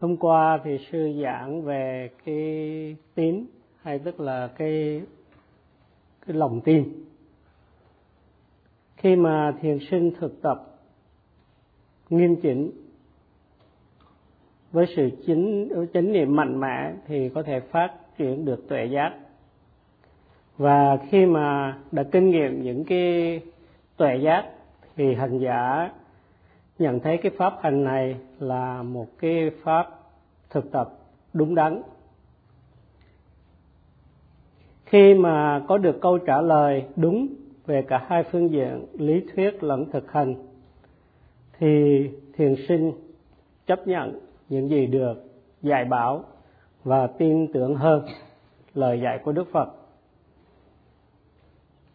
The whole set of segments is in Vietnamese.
Hôm qua thì sư giảng về cái tín, hay tức là cái lòng tin. Khi mà thiền sinh thực tập nghiêm chỉnh với sự chánh niệm mạnh mẽ thì có thể phát triển được tuệ giác. Và khi mà đã kinh nghiệm những cái tuệ giác thì hành giả nhận thấy cái pháp hành này là một cái pháp thực tập đúng đắn. Khi mà có được câu trả lời đúng về cả hai phương diện lý thuyết lẫn thực hành thì thiền sinh chấp nhận những gì được dạy bảo và tin tưởng hơn lời dạy của Đức Phật.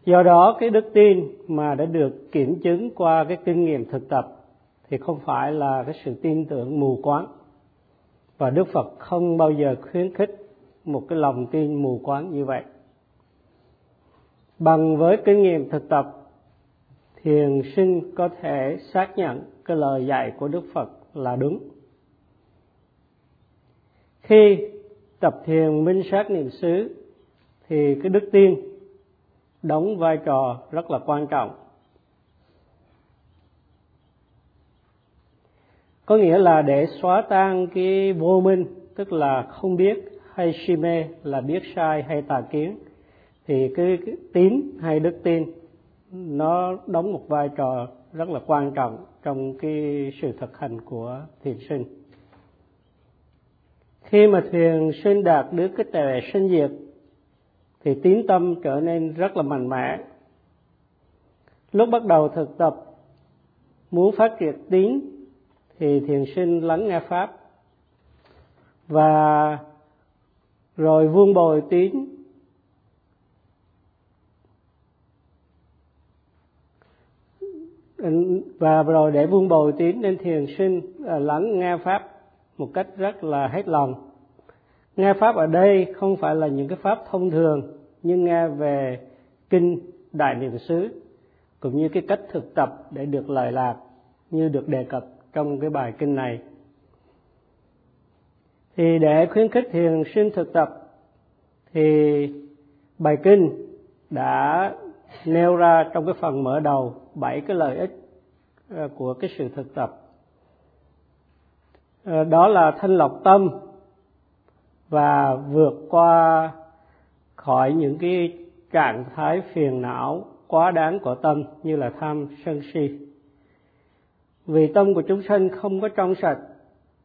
Do đó cái đức tin mà đã được kiểm chứng qua cái kinh nghiệm thực tập thì không phải là cái sự tin tưởng mù quáng, và Đức Phật không bao giờ khuyến khích một cái lòng tin mù quáng như vậy. Bằng với kinh nghiệm thực tập, thiền sinh có thể xác nhận cái lời dạy của Đức Phật là đúng. Khi tập thiền minh sát niệm xứ thì cái đức tin đóng vai trò rất là quan trọng. Có nghĩa là để xóa tan cái vô minh, tức là không biết, hay si mê là biết sai hay tà kiến, thì cái tín hay đức tin nó đóng một vai trò rất là quan trọng trong cái sự thực hành của thiền sinh. Khi mà thiền sinh đạt được cái tuệ sinh diệt thì tín tâm trở nên rất là mạnh mẽ. Lúc bắt đầu thực tập muốn phát triển tín thì thiền sinh lắng nghe pháp và rồi vun bồi tín. Và rồi để vun bồi tín nên thiền sinh lắng nghe pháp một cách rất là hết lòng. Nghe pháp ở đây không phải là những cái pháp thông thường, nhưng nghe về kinh Đại Niệm xứ cũng như cái cách thực tập để được lợi lạc như được đề cập trong cái bài kinh này. Thì để khuyến khích thiền sinh thực tập thì bài kinh đã nêu ra trong cái phần mở đầu 7 cái lợi ích của cái sự thực tập. Đó là thanh lọc tâm và vượt qua khỏi những cái trạng thái phiền não quá đáng của tâm như là tham sân si. Vì tâm của chúng sanh không có trong sạch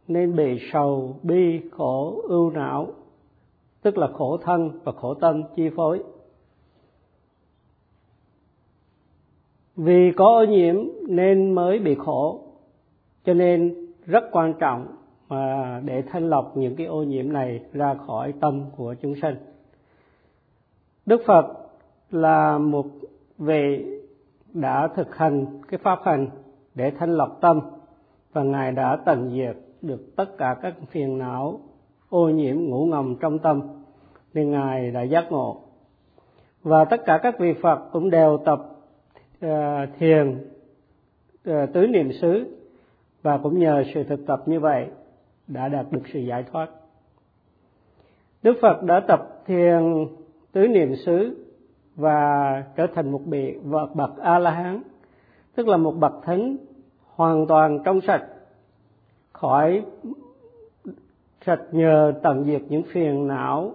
nên bị sầu, bi, khổ, ưu não, tức là khổ thân và khổ tâm chi phối. Vì có ô nhiễm nên mới bị khổ, cho nên rất quan trọng mà để thanh lọc những cái ô nhiễm này ra khỏi tâm của chúng sanh. Đức Phật là một vị đã thực hành cái pháp hành để thanh lọc tâm, và Ngài đã tận diệt được tất cả các phiền não ô nhiễm ngủ ngầm trong tâm, nên Ngài đã giác ngộ. Và tất cả các vị Phật cũng đều tập thiền tứ niệm xứ, và cũng nhờ sự thực tập như vậy đã đạt được sự giải thoát. Đức Phật đã tập thiền tứ niệm xứ và trở thành một vị bậc A-la-hán, tức là một bậc thánh hoàn toàn trong sạch, khỏi sạch nhờ tận diệt những phiền não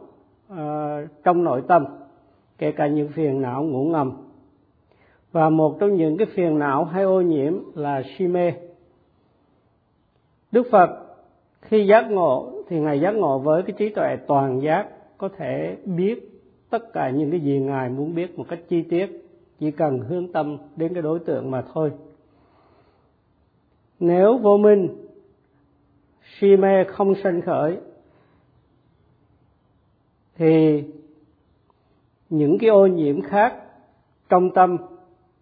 trong nội tâm, kể cả những phiền não ngủ ngầm. Và một trong những cái phiền não hay ô nhiễm là si mê. Đức Phật khi giác ngộ thì Ngài giác ngộ với cái trí tuệ toàn giác, có thể biết tất cả những cái gì Ngài muốn biết một cách chi tiết, chỉ cần hướng tâm đến cái đối tượng mà thôi. Nếu vô minh, si mê không sanh khởi thì những cái ô nhiễm khác trong tâm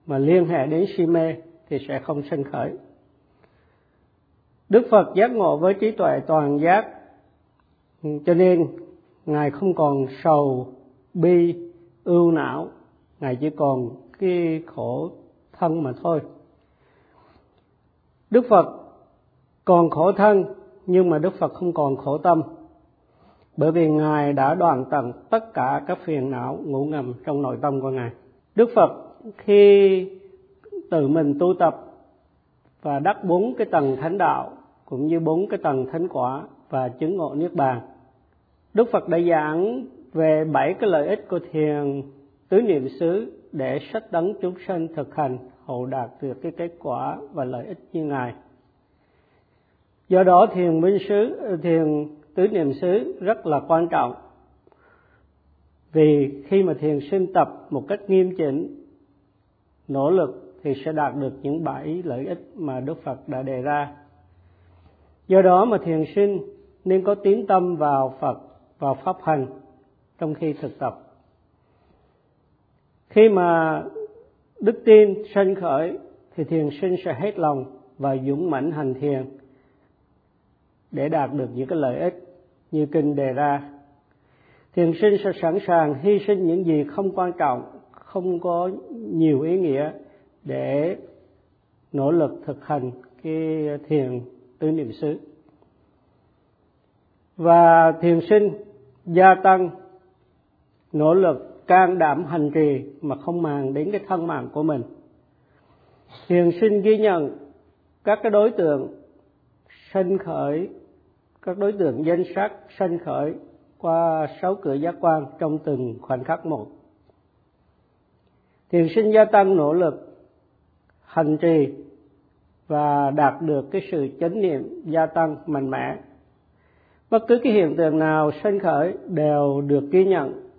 mà liên hệ đến si mê thì sẽ không sanh khởi. Đức Phật giác ngộ với trí tuệ toàn giác, cho nên Ngài không còn sầu, bi, ưu não, Ngài chỉ còn cái khổ thân mà thôi. Đức Phật còn khổ thân nhưng mà Đức Phật không còn khổ tâm, bởi vì Ngài đã đoạn tận tất cả các phiền não ngủ ngầm trong nội tâm của Ngài. Đức Phật khi tự mình tu tập và đắc 4 cái tầng thánh đạo cũng như 4 cái tầng thánh quả và chứng ngộ niết bàn, Đức Phật đã giảng về 7 cái lợi ích của thiền tứ niệm xứ để sách tấn chúng sinh thực hành hậu đạt được cái kết quả và lợi ích như Ngài. Do đó thiền tứ niệm xứ rất là quan trọng, vì khi mà thiền sinh tập một cách nghiêm chỉnh, nỗ lực thì sẽ đạt được những 7 lợi ích mà Đức Phật đã đề ra. Do đó mà thiền sinh nên có tín tâm vào Phật, vào pháp hành trong khi thực tập. Khi mà đức tin sanh khởi thì thiền sinh sẽ hết lòng và dũng mãnh hành thiền để đạt được những cái lợi ích như kinh đề ra. Thiền sinh sẽ sẵn sàng hy sinh những gì không quan trọng, không có nhiều ý nghĩa để nỗ lực thực hành cái thiền tứ niệm xứ. Và thiền sinh gia tăng nỗ lực can đảm hành trì mà không màng đến cái thân mạng của mình. Thiền sinh ghi nhận các cái đối tượng sanh khởi, các đối tượng danh sắc sanh khởi qua 6 cửa giác quan trong từng khoảnh khắc một. Thiền sinh gia tăng nỗ lực hành trì và đạt được cái sự chánh niệm gia tăng mạnh mẽ. Bất cứ cái hiện tượng nào sanh khởi đều được ghi nhận,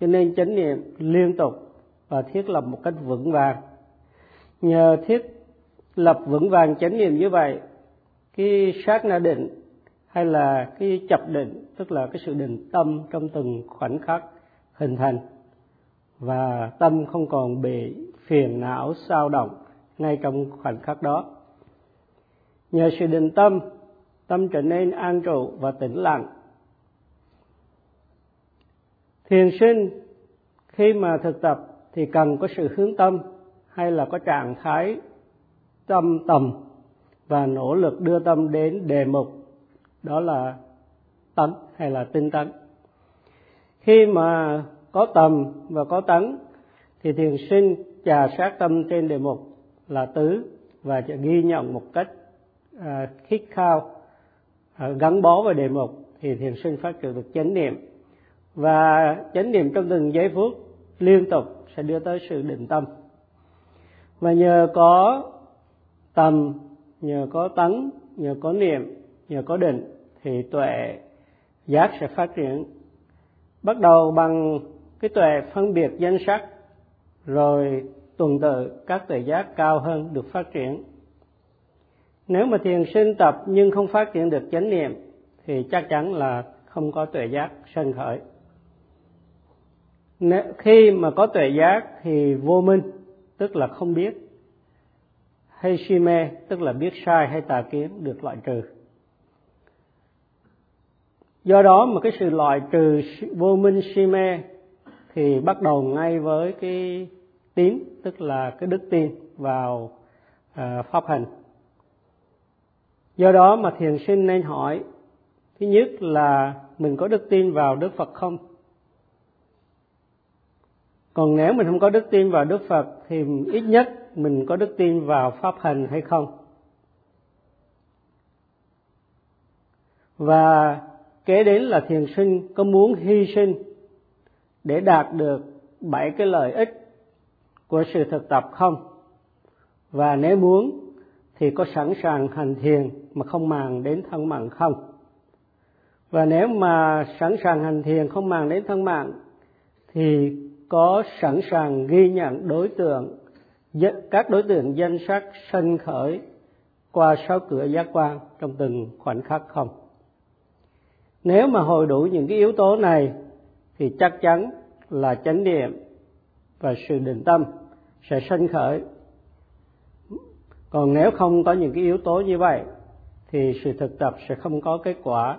cho nên chánh niệm liên tục và thiết lập một cách vững vàng. Nhờ thiết lập vững vàng chánh niệm như vậy, cái sát na định hay là cái chập định, tức là cái sự định tâm trong từng khoảnh khắc hình thành, và tâm không còn bị phiền não xao động ngay trong khoảnh khắc đó. Nhờ sự định tâm, tâm trở nên an trụ và tĩnh lặng. Thiền sinh khi mà thực tập thì cần có sự hướng tâm hay là có trạng thái tâm tầm và nỗ lực đưa tâm đến đề mục, đó là tánh hay là tinh tấn. Khi mà có tầm và có tấn thì thiền sinh trà sát tâm trên đề mục là tứ và sẽ ghi nhận một cách khít khao, gắn bó vào đề mục, thì thiền sinh phát triển được chánh niệm, và chánh niệm trong từng giây phút liên tục sẽ đưa tới sự định tâm. Và nhờ có tầm, nhờ có tấn, nhờ có niệm, nhờ có định thì tuệ giác sẽ phát triển, bắt đầu bằng cái tuệ phân biệt danh sắc, rồi tuần tự các tuệ giác cao hơn được phát triển. Nếu mà thiền sinh tập nhưng không phát triển được chánh niệm thì chắc chắn là không có tuệ giác sanh khởi. Khi mà có tuệ giác thì vô minh, tức là không biết, hay si mê, tức là biết sai hay tà kiến, được loại trừ. Do đó mà cái sự loại trừ vô minh si mê thì bắt đầu ngay với cái tín, tức là cái đức tin vào pháp hành. Do đó mà thiền sinh nên hỏi, thứ nhất là mình có đức tin vào Đức Phật không? Còn nếu mình không có đức tin vào Đức Phật thì ít nhất mình có đức tin vào pháp hành hay không? Và kế đến là thiền sinh có muốn hy sinh để đạt được 7 cái lợi ích của sự thực tập không? Và nếu muốn thì có sẵn sàng hành thiền mà không màng đến thân mạng không? Và nếu mà sẵn sàng hành thiền không màng đến thân mạng thì có sẵn sàng ghi nhận các đối tượng danh sắc sanh khởi qua 6 cửa giác quan trong từng khoảnh khắc không? Nếu mà hội đủ những cái yếu tố này thì chắc chắn là chánh niệm và sự định tâm sẽ sanh khởi. Còn nếu không có những cái yếu tố như vậy thì sự thực tập sẽ không có kết quả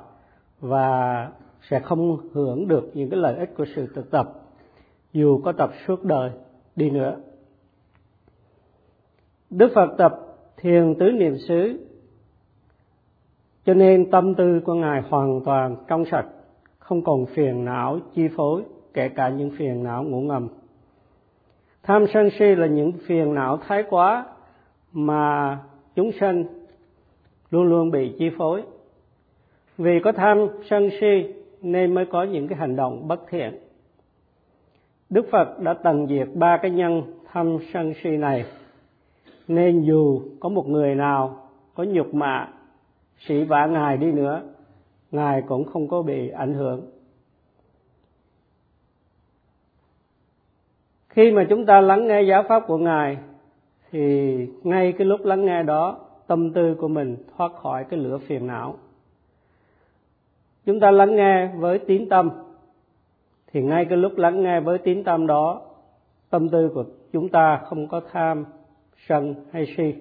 và sẽ không hưởng được những cái lợi ích của sự thực tập, dù có tập suốt đời đi nữa. Đức Phật tập thiền tứ niệm xứ Cho nên tâm tư của Ngài hoàn toàn trong sạch, không còn phiền não chi phối, kể cả những phiền não ngủ ngầm. Tham sân si là những phiền não thái quá mà chúng sanh luôn luôn bị chi phối. Vì có tham sân si nên mới có những cái hành động bất thiện. Đức Phật đã tận diệt ba cái nhân tham sân si này, nên dù có một người nào có nhục mạ, sỉ vả Ngài đi nữa, Ngài cũng không có bị ảnh hưởng. Khi mà chúng ta lắng nghe giáo pháp của Ngài, thì ngay cái lúc lắng nghe đó, tâm tư của mình thoát khỏi cái lửa phiền não. Chúng ta lắng nghe với tín tâm, thì ngay cái lúc lắng nghe với tín tâm đó, tâm tư của chúng ta không có tham, sân hay si.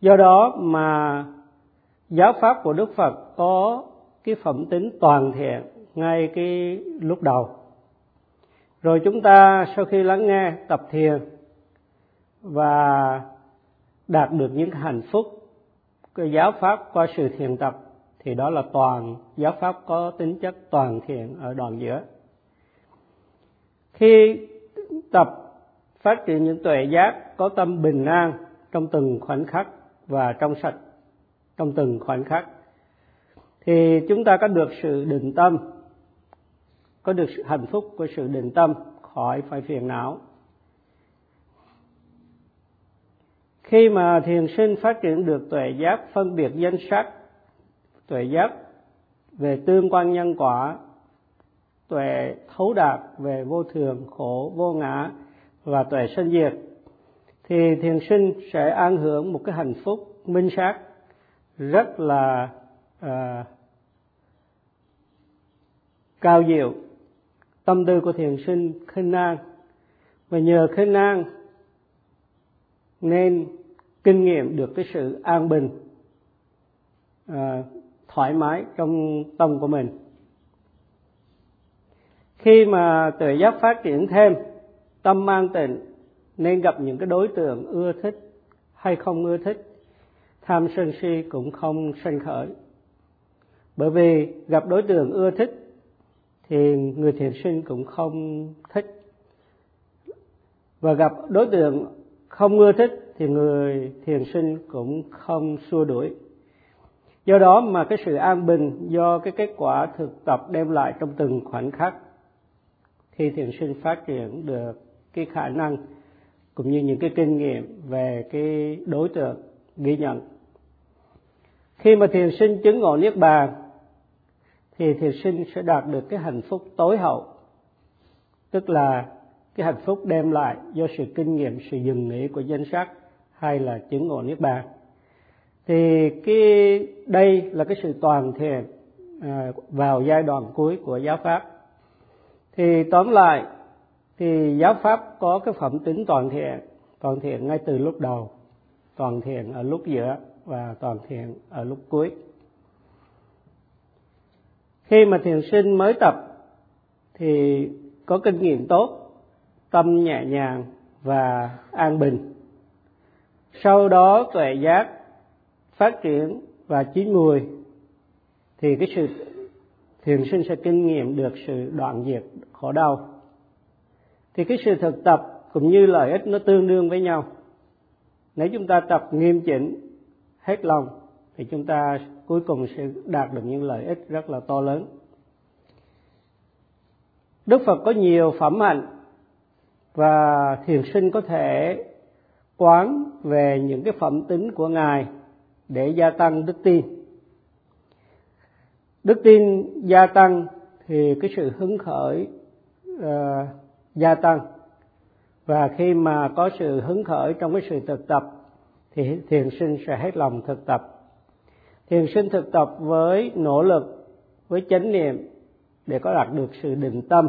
Do đó mà giáo pháp của Đức Phật có cái phẩm tính toàn thiện ngay cái lúc đầu. Rồi chúng ta sau khi lắng nghe tập thiền và đạt được những hạnh phúc của giáo pháp qua sự thiền tập, thì đó là giáo pháp có tính chất toàn thiện ở đoạn giữa. Khi tập phát triển những tuệ giác có tâm bình an trong từng khoảnh khắc và trong sạch trong từng khoảnh khắc, thì chúng ta có được sự định tâm, có được sự hạnh phúc của sự định tâm, khỏi phải phiền não. Khi mà thiền sinh phát triển được tuệ giác phân biệt danh sắc, tuệ giác về tương quan nhân quả, tuệ thấu đạt về vô thường, khổ, vô ngã và tuệ sanh diệt, thì thiền sinh sẽ an hưởng một cái hạnh phúc minh sát rất là cao diệu. Tâm tư của thiền sinh khinh an, và nhờ khinh an nên kinh nghiệm được cái sự an bình, thoải mái trong tâm của mình. Khi mà tuệ giác phát triển thêm, tâm an tịnh nên gặp những cái đối tượng ưa thích hay không ưa thích, tham sân si cũng không sanh khởi. Bởi vì gặp đối tượng ưa thích thì người thiền sinh cũng không thích, và gặp đối tượng không ưa thích thì người thiền sinh cũng không xua đuổi. Do đó mà cái sự an bình do cái kết quả thực tập đem lại trong từng khoảnh khắc, thì thiền sinh phát triển được cái khả năng cũng như những cái kinh nghiệm về cái đối tượng ghi nhận. Khi mà thiền sinh chứng ngộ Niết Bàn, thì thiền sinh sẽ đạt được cái hạnh phúc tối hậu, tức là cái hạnh phúc đem lại do sự kinh nghiệm, sự dừng nghỉ của danh sắc hay là chứng ngộ Niết Bàn. Thì đây là cái sự toàn thiện vào giai đoạn cuối của giáo pháp. Thì tóm lại, thì giáo pháp có cái phẩm tính toàn thiện ngay từ lúc đầu, toàn thiện ở lúc giữa và toàn thiện ở lúc cuối. Khi mà thiền sinh mới tập thì có kinh nghiệm tốt, tâm nhẹ nhàng và an bình. Sau đó tuệ giác phát triển và chín mùi, thì cái sự thiền sinh sẽ kinh nghiệm được sự đoạn diệt khổ đau. Thì cái sự thực tập cũng như lợi ích nó tương đương với nhau. Nếu chúng ta tập nghiêm chỉnh hết lòng thì chúng ta cuối cùng sẽ đạt được những lợi ích rất là to lớn. Đức Phật có nhiều phẩm hạnh và thiền sinh có thể quán về những cái phẩm tính của Ngài để gia tăng đức tin. Đức tin gia tăng thì cái sự hứng khởi gia tăng, và khi mà có sự hứng khởi trong cái sự thực tập thì thiền sinh sẽ hết lòng thực tập. Thiền sinh thực tập với nỗ lực, với chánh niệm để có đạt được sự định tâm,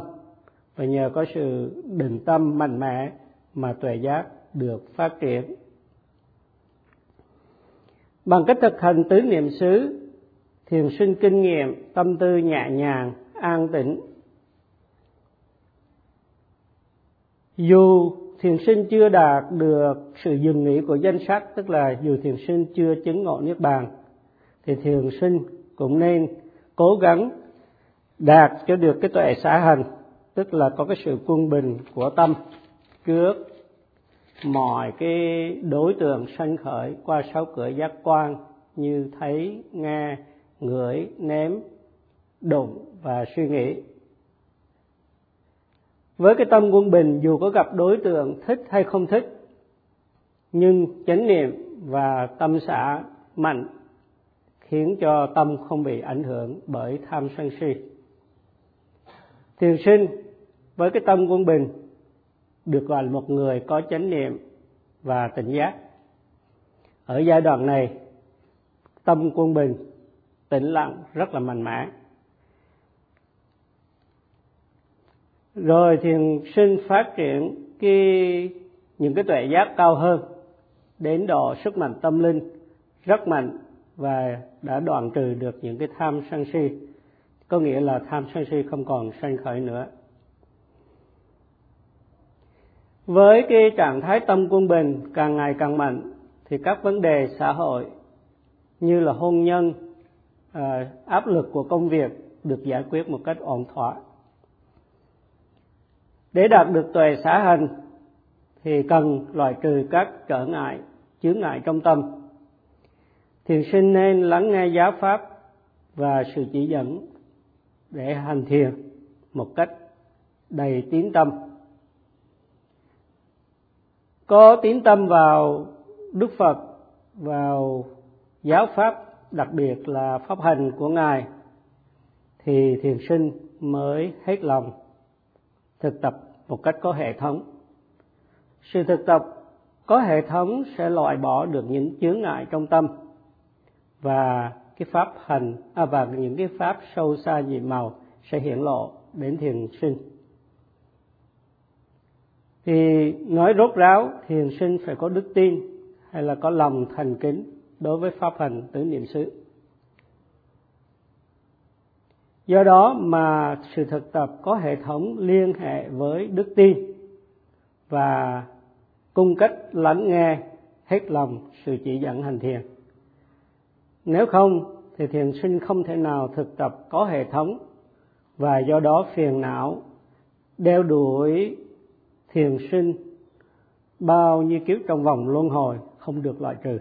và nhờ có sự định tâm mạnh mẽ mà tuệ giác được phát triển. Bằng cách thực hành tứ niệm xứ, thiền sinh kinh nghiệm tâm tư nhẹ nhàng, an tĩnh. Dù thiền sinh chưa đạt được sự dừng nghỉ của danh sắc, tức là dù thiền sinh chưa chứng ngộ Niết Bàn, thì thường sinh cũng nên cố gắng đạt cho được cái tuệ xã hành, tức là có cái sự quân bình của tâm trước mọi cái đối tượng sanh khởi qua sáu cửa giác quan như thấy, nghe, ngửi, nếm, đụng và suy nghĩ. Với cái tâm quân bình, dù có gặp đối tượng thích hay không thích, nhưng chánh niệm và tâm xã mạnh khiến cho tâm không bị ảnh hưởng bởi tham sân si. Thiền sinh với cái tâm quân bình được gọi là một người có chánh niệm và tỉnh giác. Ở giai đoạn này, tâm quân bình, tĩnh lặng rất là mạnh mẽ. Rồi thiền sinh phát triển những cái tuệ giác cao hơn, đến độ sức mạnh tâm linh rất mạnh và đã đoạn trừ được những cái tham sân si, có nghĩa là tham sân si không còn sanh khởi nữa. Với cái trạng thái tâm quân bình càng ngày càng mạnh thì các vấn đề xã hội như là hôn nhân, áp lực của công việc được giải quyết một cách ổn thỏa. Để đạt được tuệ xã hành thì cần loại trừ các trở ngại, chướng ngại trong tâm. Thiền sinh nên lắng nghe giáo pháp và sự chỉ dẫn để hành thiền một cách đầy tín tâm. Có tín tâm vào Đức Phật, vào giáo pháp, đặc biệt là pháp hành của Ngài, thì thiền sinh mới hết lòng thực tập một cách có hệ thống. Sự thực tập có hệ thống sẽ loại bỏ được những chướng ngại trong tâm, và cái pháp hành và những cái pháp sâu xa nhiệm màu sẽ hiển lộ đến thiền sinh. Thì nói rốt ráo, thiền sinh phải có đức tin hay là có lòng thành kính đối với pháp hành tứ niệm xứ. Do đó mà sự thực tập có hệ thống liên hệ với đức tin và cung cách lắng nghe hết lòng sự chỉ dẫn hành thiền. Nếu không thì thiền sinh không thể nào thực tập có hệ thống, và do đó phiền não đeo đuổi thiền sinh bao nhiêu kiếp trong vòng luân hồi không được loại trừ.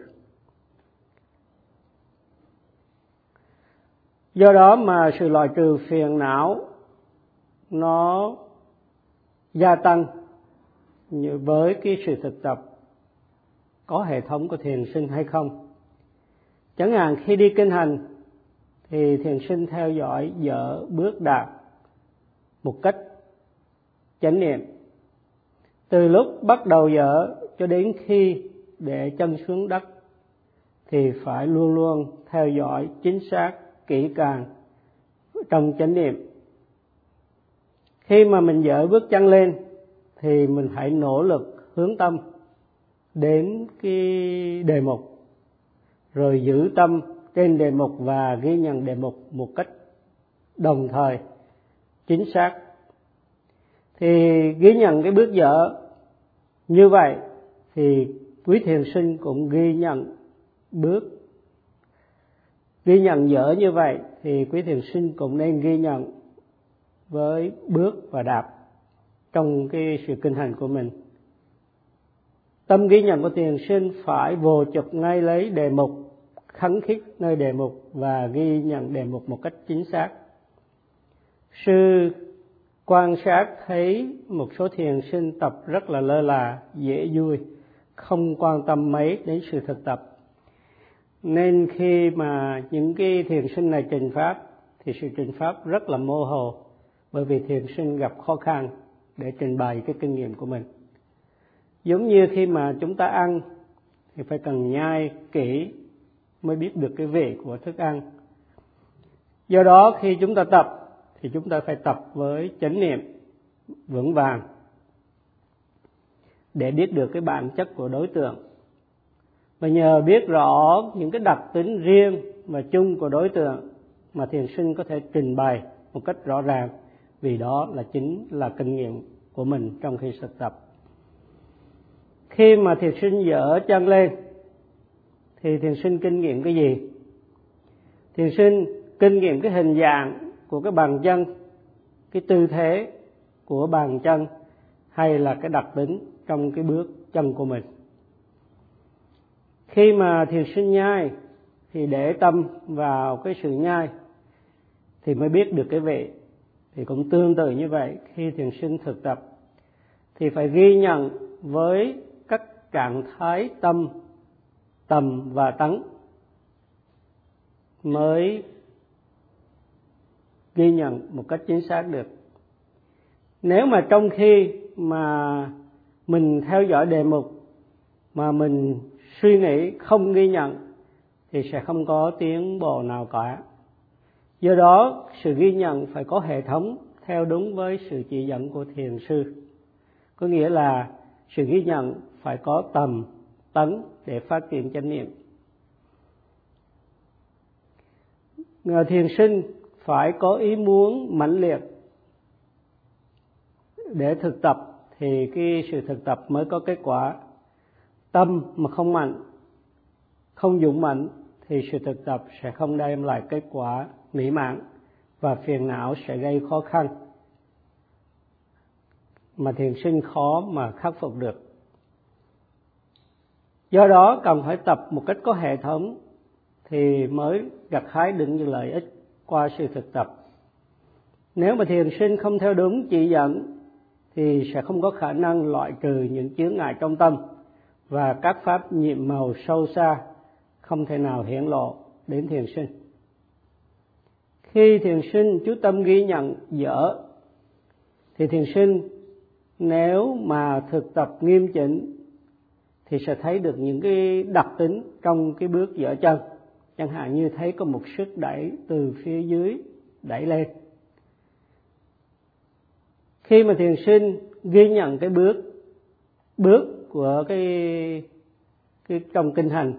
Do đó mà sự loại trừ phiền não nó gia tăng với cái sự thực tập có hệ thống của thiền sinh hay không. Chẳng hạn khi đi kinh hành thì thiền sinh theo dõi dở bước đạp một cách chánh niệm, từ lúc bắt đầu dở cho đến khi để chân xuống đất thì phải luôn luôn theo dõi chính xác, kỹ càng trong chánh niệm. Khi mà mình dở bước chân lên thì mình hãy nỗ lực hướng tâm đến cái đề mục, rồi giữ tâm trên đề mục và ghi nhận đề mục một cách đồng thời, chính xác. Thì ghi nhận cái bước dở như vậy thì quý thiền sinh cũng ghi nhận dở như vậy thì quý thiền sinh cũng nên ghi nhận với bước và đạp trong cái sự kinh hành của mình. Tâm ghi nhận của thiền sinh phải vô chụp ngay lấy đề mục, khắng khít nơi đề mục và ghi nhận đề mục một cách chính xác. Sư quan sát thấy một số thiền sinh tập rất là lơ là, dễ vui, không quan tâm mấy đến sự thực tập. Nên khi mà những cái thiền sinh này trình pháp thì sự trình pháp rất là mơ hồ, bởi vì thiền sinh gặp khó khăn để trình bày cái kinh nghiệm của mình. Giống như khi mà chúng ta ăn thì phải cần nhai kỹ mới biết được cái vị của thức ăn. Do đó khi chúng ta tập thì chúng ta phải tập với chánh niệm vững vàng để biết được cái bản chất của đối tượng. Và nhờ biết rõ những cái đặc tính riêng và chung của đối tượng mà thiền sinh có thể trình bày một cách rõ ràng, vì đó là chính là kinh nghiệm của mình trong khi thực tập. Khi mà thiền sinh dở chân lên thì thiền sinh kinh nghiệm cái gì? thiền sinh kinh nghiệm cái hình dạng của cái bàn chân, cái tư thế của bàn chân hay là cái đặc tính trong cái bước chân của mình. Khi mà thiền sinh nhai thì để tâm vào cái sự nhai thì mới biết được cái vị. Thì cũng tương tự như vậy, khi thiền sinh thực tập thì phải ghi nhận với các trạng thái tâm, tầm và tấn mới ghi nhận một cách chính xác được. Nếu mà trong khi mà mình theo dõi đề mục mà mình suy nghĩ không ghi nhận thì sẽ không có tiến bộ nào cả. Do đó sự ghi nhận phải có hệ thống theo đúng với sự chỉ dẫn của thiền sư. Có nghĩa là sự ghi nhận phải có tầm, tấn để phát triển chánh niệm. Người thiền sinh phải có ý muốn mãnh liệt để thực tập thì cái sự thực tập mới có kết quả. Tâm mà không mạnh, không dũng mạnh thì sự thực tập sẽ không đem lại kết quả mỹ mãn và phiền não sẽ gây khó khăn mà thiền sinh khó mà khắc phục được. Do đó cần phải tập một cách có hệ thống thì mới gặt hái được những lợi ích qua sự thực tập. Nếu mà thiền sinh không theo đúng chỉ dẫn thì sẽ không có khả năng loại trừ những chướng ngại trong tâm và các pháp nhiệm màu sâu xa không thể nào hiển lộ đến thiền sinh. Khi thiền sinh chú tâm ghi nhận dở thì thiền sinh nếu mà thực tập nghiêm chỉnh thì sẽ thấy được những cái đặc tính trong cái bước dở chân. Chẳng hạn như thấy có một sức đẩy từ phía dưới đẩy lên. Khi mà thiền sinh ghi nhận cái bước của cái trong kinh hành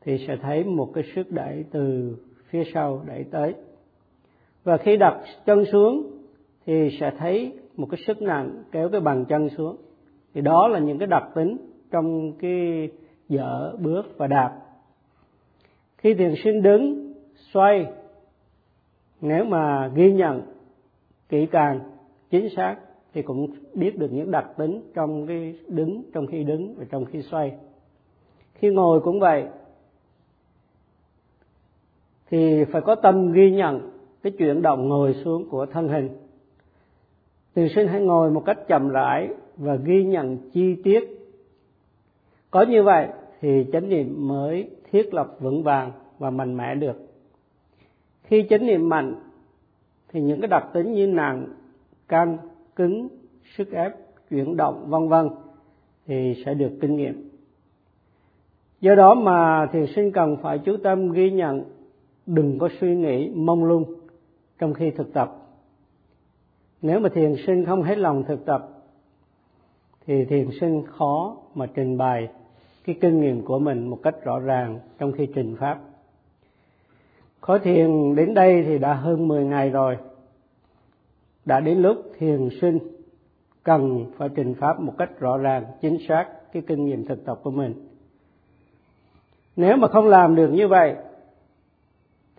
thì sẽ thấy một cái sức đẩy từ phía sau đẩy tới. Và khi đặt chân xuống thì sẽ thấy một cái sức nặng kéo cái bàn chân xuống. Thì đó là những cái đặc tính trong cái dở, bước và đạp. Khi thiền sinh đứng, xoay, nếu mà ghi nhận kỹ càng, chính xác thì cũng biết được những đặc tính trong cái đứng, trong khi đứng và trong khi xoay. Khi ngồi cũng vậy, thì phải có tâm ghi nhận cái chuyển động ngồi xuống của thân hình. Thiền sinh hãy ngồi một cách chậm rãi và ghi nhận chi tiết. Có như vậy thì chánh niệm mới thiết lập vững vàng và mạnh mẽ được. Khi chánh niệm mạnh thì những cái đặc tính như nặng, căng, cứng, sức ép, chuyển động v.v. thì sẽ được kinh nghiệm. Do đó mà thiền sinh cần phải chú tâm ghi nhận, đừng có suy nghĩ mông lung trong khi thực tập. Nếu mà thiền sinh không hết lòng thực tập thì thiền sinh khó mà trình bày cái kinh nghiệm của mình một cách rõ ràng trong khi trình pháp. Khóa thiền đến đây thì đã hơn 10 ngày rồi. Đã đến lúc thiền sinh cần phải trình pháp một cách rõ ràng, chính xác cái kinh nghiệm thực tập của mình. Nếu mà không làm được như vậy,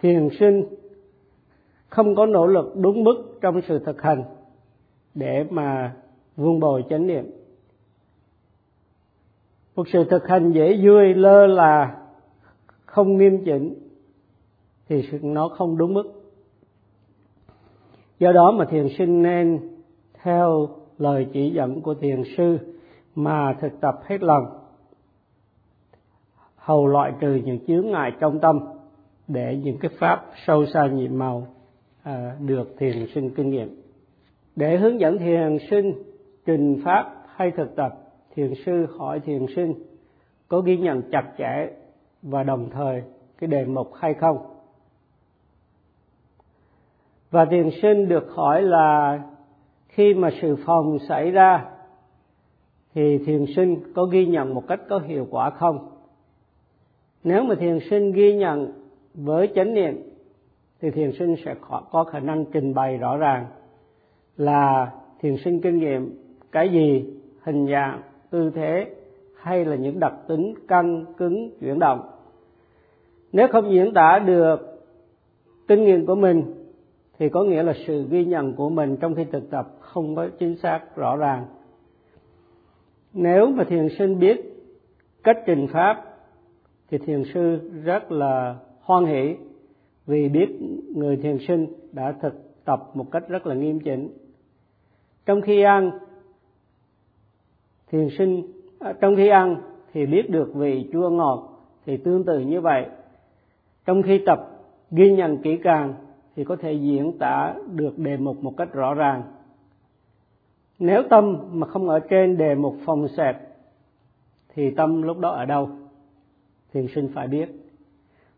thiền sinh không có nỗ lực đúng mức trong sự thực hành để mà vun bồi chánh niệm. Một sự thực hành dễ vui, lơ là, không nghiêm chỉnh thì nó không đúng mức. Do đó mà thiền sinh nên theo lời chỉ dẫn của thiền sư mà thực tập hết lòng, hầu loại trừ những chướng ngại trong tâm để những cái pháp sâu xa nhiệm màu được thiền sinh kinh nghiệm. Để hướng dẫn thiền sinh trình pháp hay thực tập, thiền sư hỏi thiền sinh có ghi nhận chặt chẽ và đồng thời cái đề mục hay không. Và thiền sinh được hỏi là khi mà sự phòng xảy ra thì thiền sinh có ghi nhận một cách có hiệu quả không. Nếu mà thiền sinh ghi nhận với chánh niệm thì thiền sinh sẽ có khả năng trình bày rõ ràng là thiền sinh kinh nghiệm cái gì, hình dạng, tư thế hay là những đặc tính căng, cứng, chuyển động. Nếu không diễn tả được Kinh nghiệm của mình thì có nghĩa là sự ghi nhận của mình trong khi thực tập không có chính xác rõ ràng. Nếu mà thiền sinh biết cách trình pháp thì thiền sư rất là hoan hỷ, vì biết người thiền sinh đã thực tập một cách rất là nghiêm chỉnh. Trong khi ăn, thì biết được vị chua ngọt, thì tương tự như vậy. Trong khi tập ghi nhận kỹ càng thì có thể diễn tả được đề mục một cách rõ ràng. Nếu tâm mà không ở trên đề mục phòng xẹp thì tâm lúc đó ở đâu? Thiền sinh phải biết.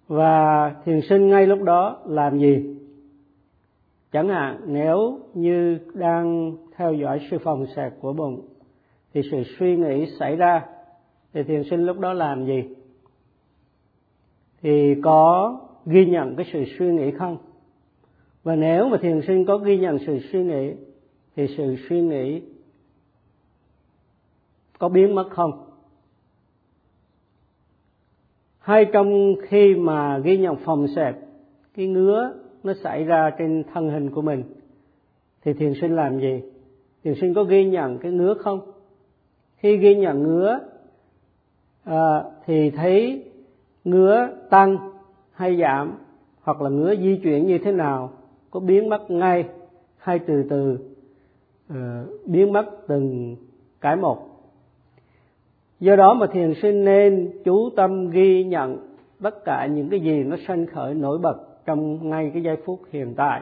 Và thiền sinh ngay lúc đó làm gì? Chẳng hạn nếu như đang theo dõi sự phòng xẹp của bụng thì sự suy nghĩ xảy ra, thì thiền sinh lúc đó làm gì? Thì có ghi nhận cái sự suy nghĩ không? Và nếu mà thiền sinh có ghi nhận sự suy nghĩ thì sự suy nghĩ có biến mất không? Hay trong khi mà ghi nhận phòng xẹp, cái ngứa nó xảy ra trên thân hình của mình thì thiền sinh làm gì? Thiền sinh có ghi nhận cái ngứa không? Khi ghi nhận ngứa thì thấy ngứa tăng hay giảm, hoặc là ngứa di chuyển như thế nào, có biến mất ngay hay từ từ biến mất từng cái một. Do đó mà thiền sinh nên chú tâm ghi nhận tất cả những cái gì nó sanh khởi nổi bật trong ngay cái giây phút hiện tại.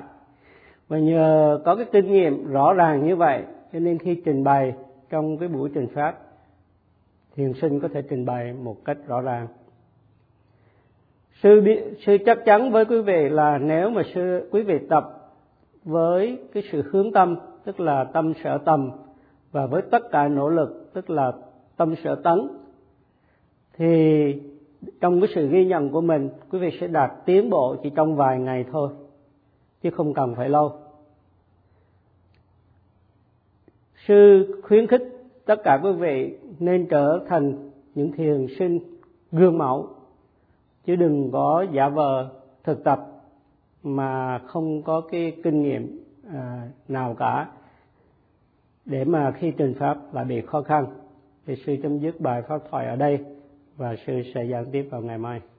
Và nhờ có cái kinh nghiệm rõ ràng như vậy cho nên khi trình bày trong cái buổi trình pháp, thiền sinh có thể trình bày một cách rõ ràng. Sư chắc chắn với quý vị là nếu mà quý vị tập với cái sự hướng tâm, tức là tâm sở tầm, và với tất cả nỗ lực, tức là tâm sở tấn, thì trong cái sự ghi nhận của mình, quý vị sẽ đạt tiến bộ chỉ trong vài ngày thôi, chứ không cần phải lâu. Sư khuyến khích tất cả quý vị nên trở thành những thiền sinh gương mẫu, chứ đừng có giả vờ thực tập mà không có cái kinh nghiệm nào cả, để mà khi trình pháp lại bị khó khăn. Thì sư chấm dứt bài pháp thoại ở đây và sư sẽ giảng tiếp vào ngày mai.